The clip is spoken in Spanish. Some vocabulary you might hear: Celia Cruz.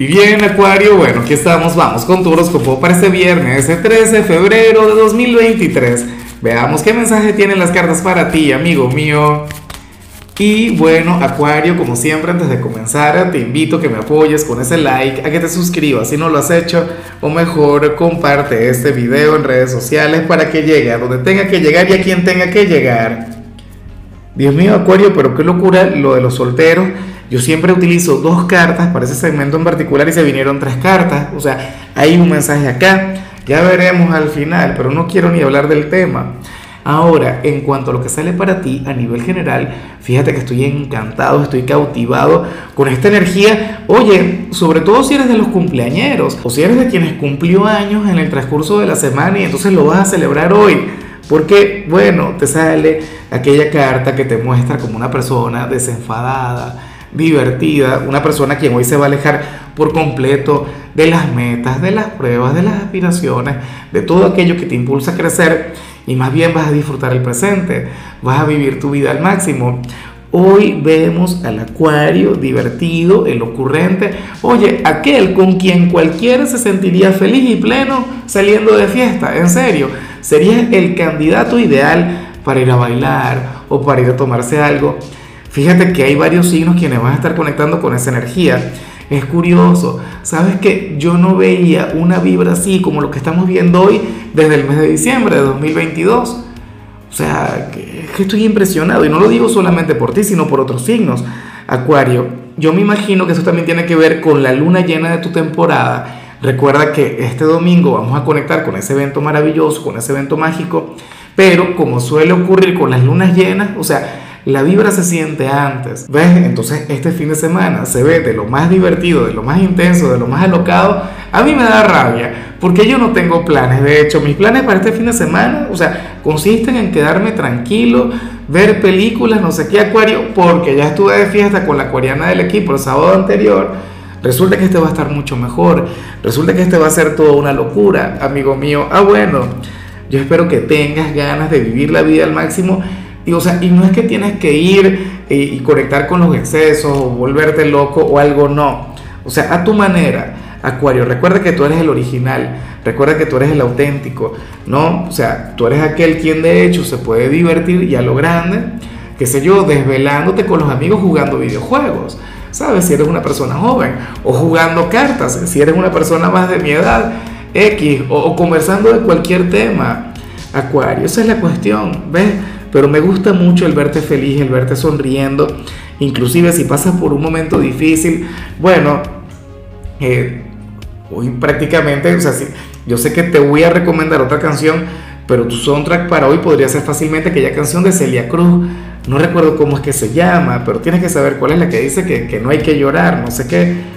Y bien, Acuario, bueno, aquí estamos, vamos con tu horóscopo para este viernes, el 13 de febrero de 2023. Veamos qué mensaje tienen las cartas para ti, amigo mío. Y bueno, Acuario, como siempre, antes de comenzar, te invito a que me apoyes con ese like, a que te suscribas si no lo has hecho, o mejor, comparte este video en redes sociales para que llegue a donde tenga que llegar y a quien tenga que llegar. Dios mío, Acuario, pero qué locura lo de los solteros. Yo siempre utilizo dos cartas para ese segmento en particular y se vinieron tres cartas. O sea, hay un mensaje acá. Ya veremos al final, pero no quiero ni hablar del tema. Ahora, en cuanto a lo que sale para ti a nivel general, fíjate que estoy encantado, estoy cautivado con esta energía. Oye, sobre todo si eres de los cumpleañeros o si eres de quienes cumplió años en el transcurso de la semana y entonces lo vas a celebrar hoy. Porque, bueno, te sale aquella carta que te muestra como una persona desenfadada, divertida, una persona a quien hoy se va a alejar por completo de las metas, de las pruebas, de las aspiraciones, de todo aquello que te impulsa a crecer y más bien vas a disfrutar el presente, vas a vivir tu vida al máximo. Hoy vemos al Acuario divertido, el ocurrente, oye, aquel con quien cualquiera se sentiría feliz y pleno saliendo de fiesta, en serio, serías el candidato ideal para ir a bailar o para ir a tomarse algo. Fíjate que hay varios signos quienes van a estar conectando con esa energía. Es curioso, ¿sabes que yo no veía una vibra así como lo que estamos viendo hoy desde el mes de diciembre de 2022? O sea, que estoy impresionado y no lo digo solamente por ti, sino por otros signos. Acuario, yo me imagino que eso también tiene que ver con la luna llena de tu temporada. Recuerda que este domingo vamos a conectar con ese evento maravilloso, con ese evento mágico, pero como suele ocurrir con las lunas llenas, o sea, la vibra se siente antes, ¿ves? Entonces este fin de semana se ve de lo más divertido, de lo más intenso, de lo más alocado. A mí me da rabia, porque yo no tengo planes. De hecho, mis planes para este fin de semana, o sea, consisten en quedarme tranquilo, ver películas, no sé qué, Acuario, porque ya estuve de fiesta con la acuariana del equipo el sábado anterior. Resulta que este va a estar mucho mejor, resulta que este va a ser toda una locura, amigo mío. Ah, bueno, yo espero que tengas ganas de vivir la vida al máximo. Y, o sea, y no es que tienes que ir y conectar con los excesos o volverte loco o algo, no. O sea, a tu manera, Acuario, recuerda que tú eres el original, recuerda que tú eres el auténtico, ¿no? O sea, tú eres aquel quien de hecho se puede divertir y a lo grande, qué sé yo, desvelándote con los amigos jugando videojuegos, ¿sabes? Si eres una persona joven, o jugando cartas, si eres una persona más de mi edad, X, o conversando de cualquier tema, Acuario, esa es la cuestión, ¿ves? Pero me gusta mucho el verte feliz, el verte sonriendo, inclusive si pasas por un momento difícil, bueno, hoy prácticamente, o sea, sí, yo sé que te voy a recomendar otra canción, pero tu soundtrack para hoy podría ser fácilmente aquella canción de Celia Cruz, no recuerdo cómo es que se llama, pero tienes que saber cuál es la que dice que no hay que llorar, no sé qué.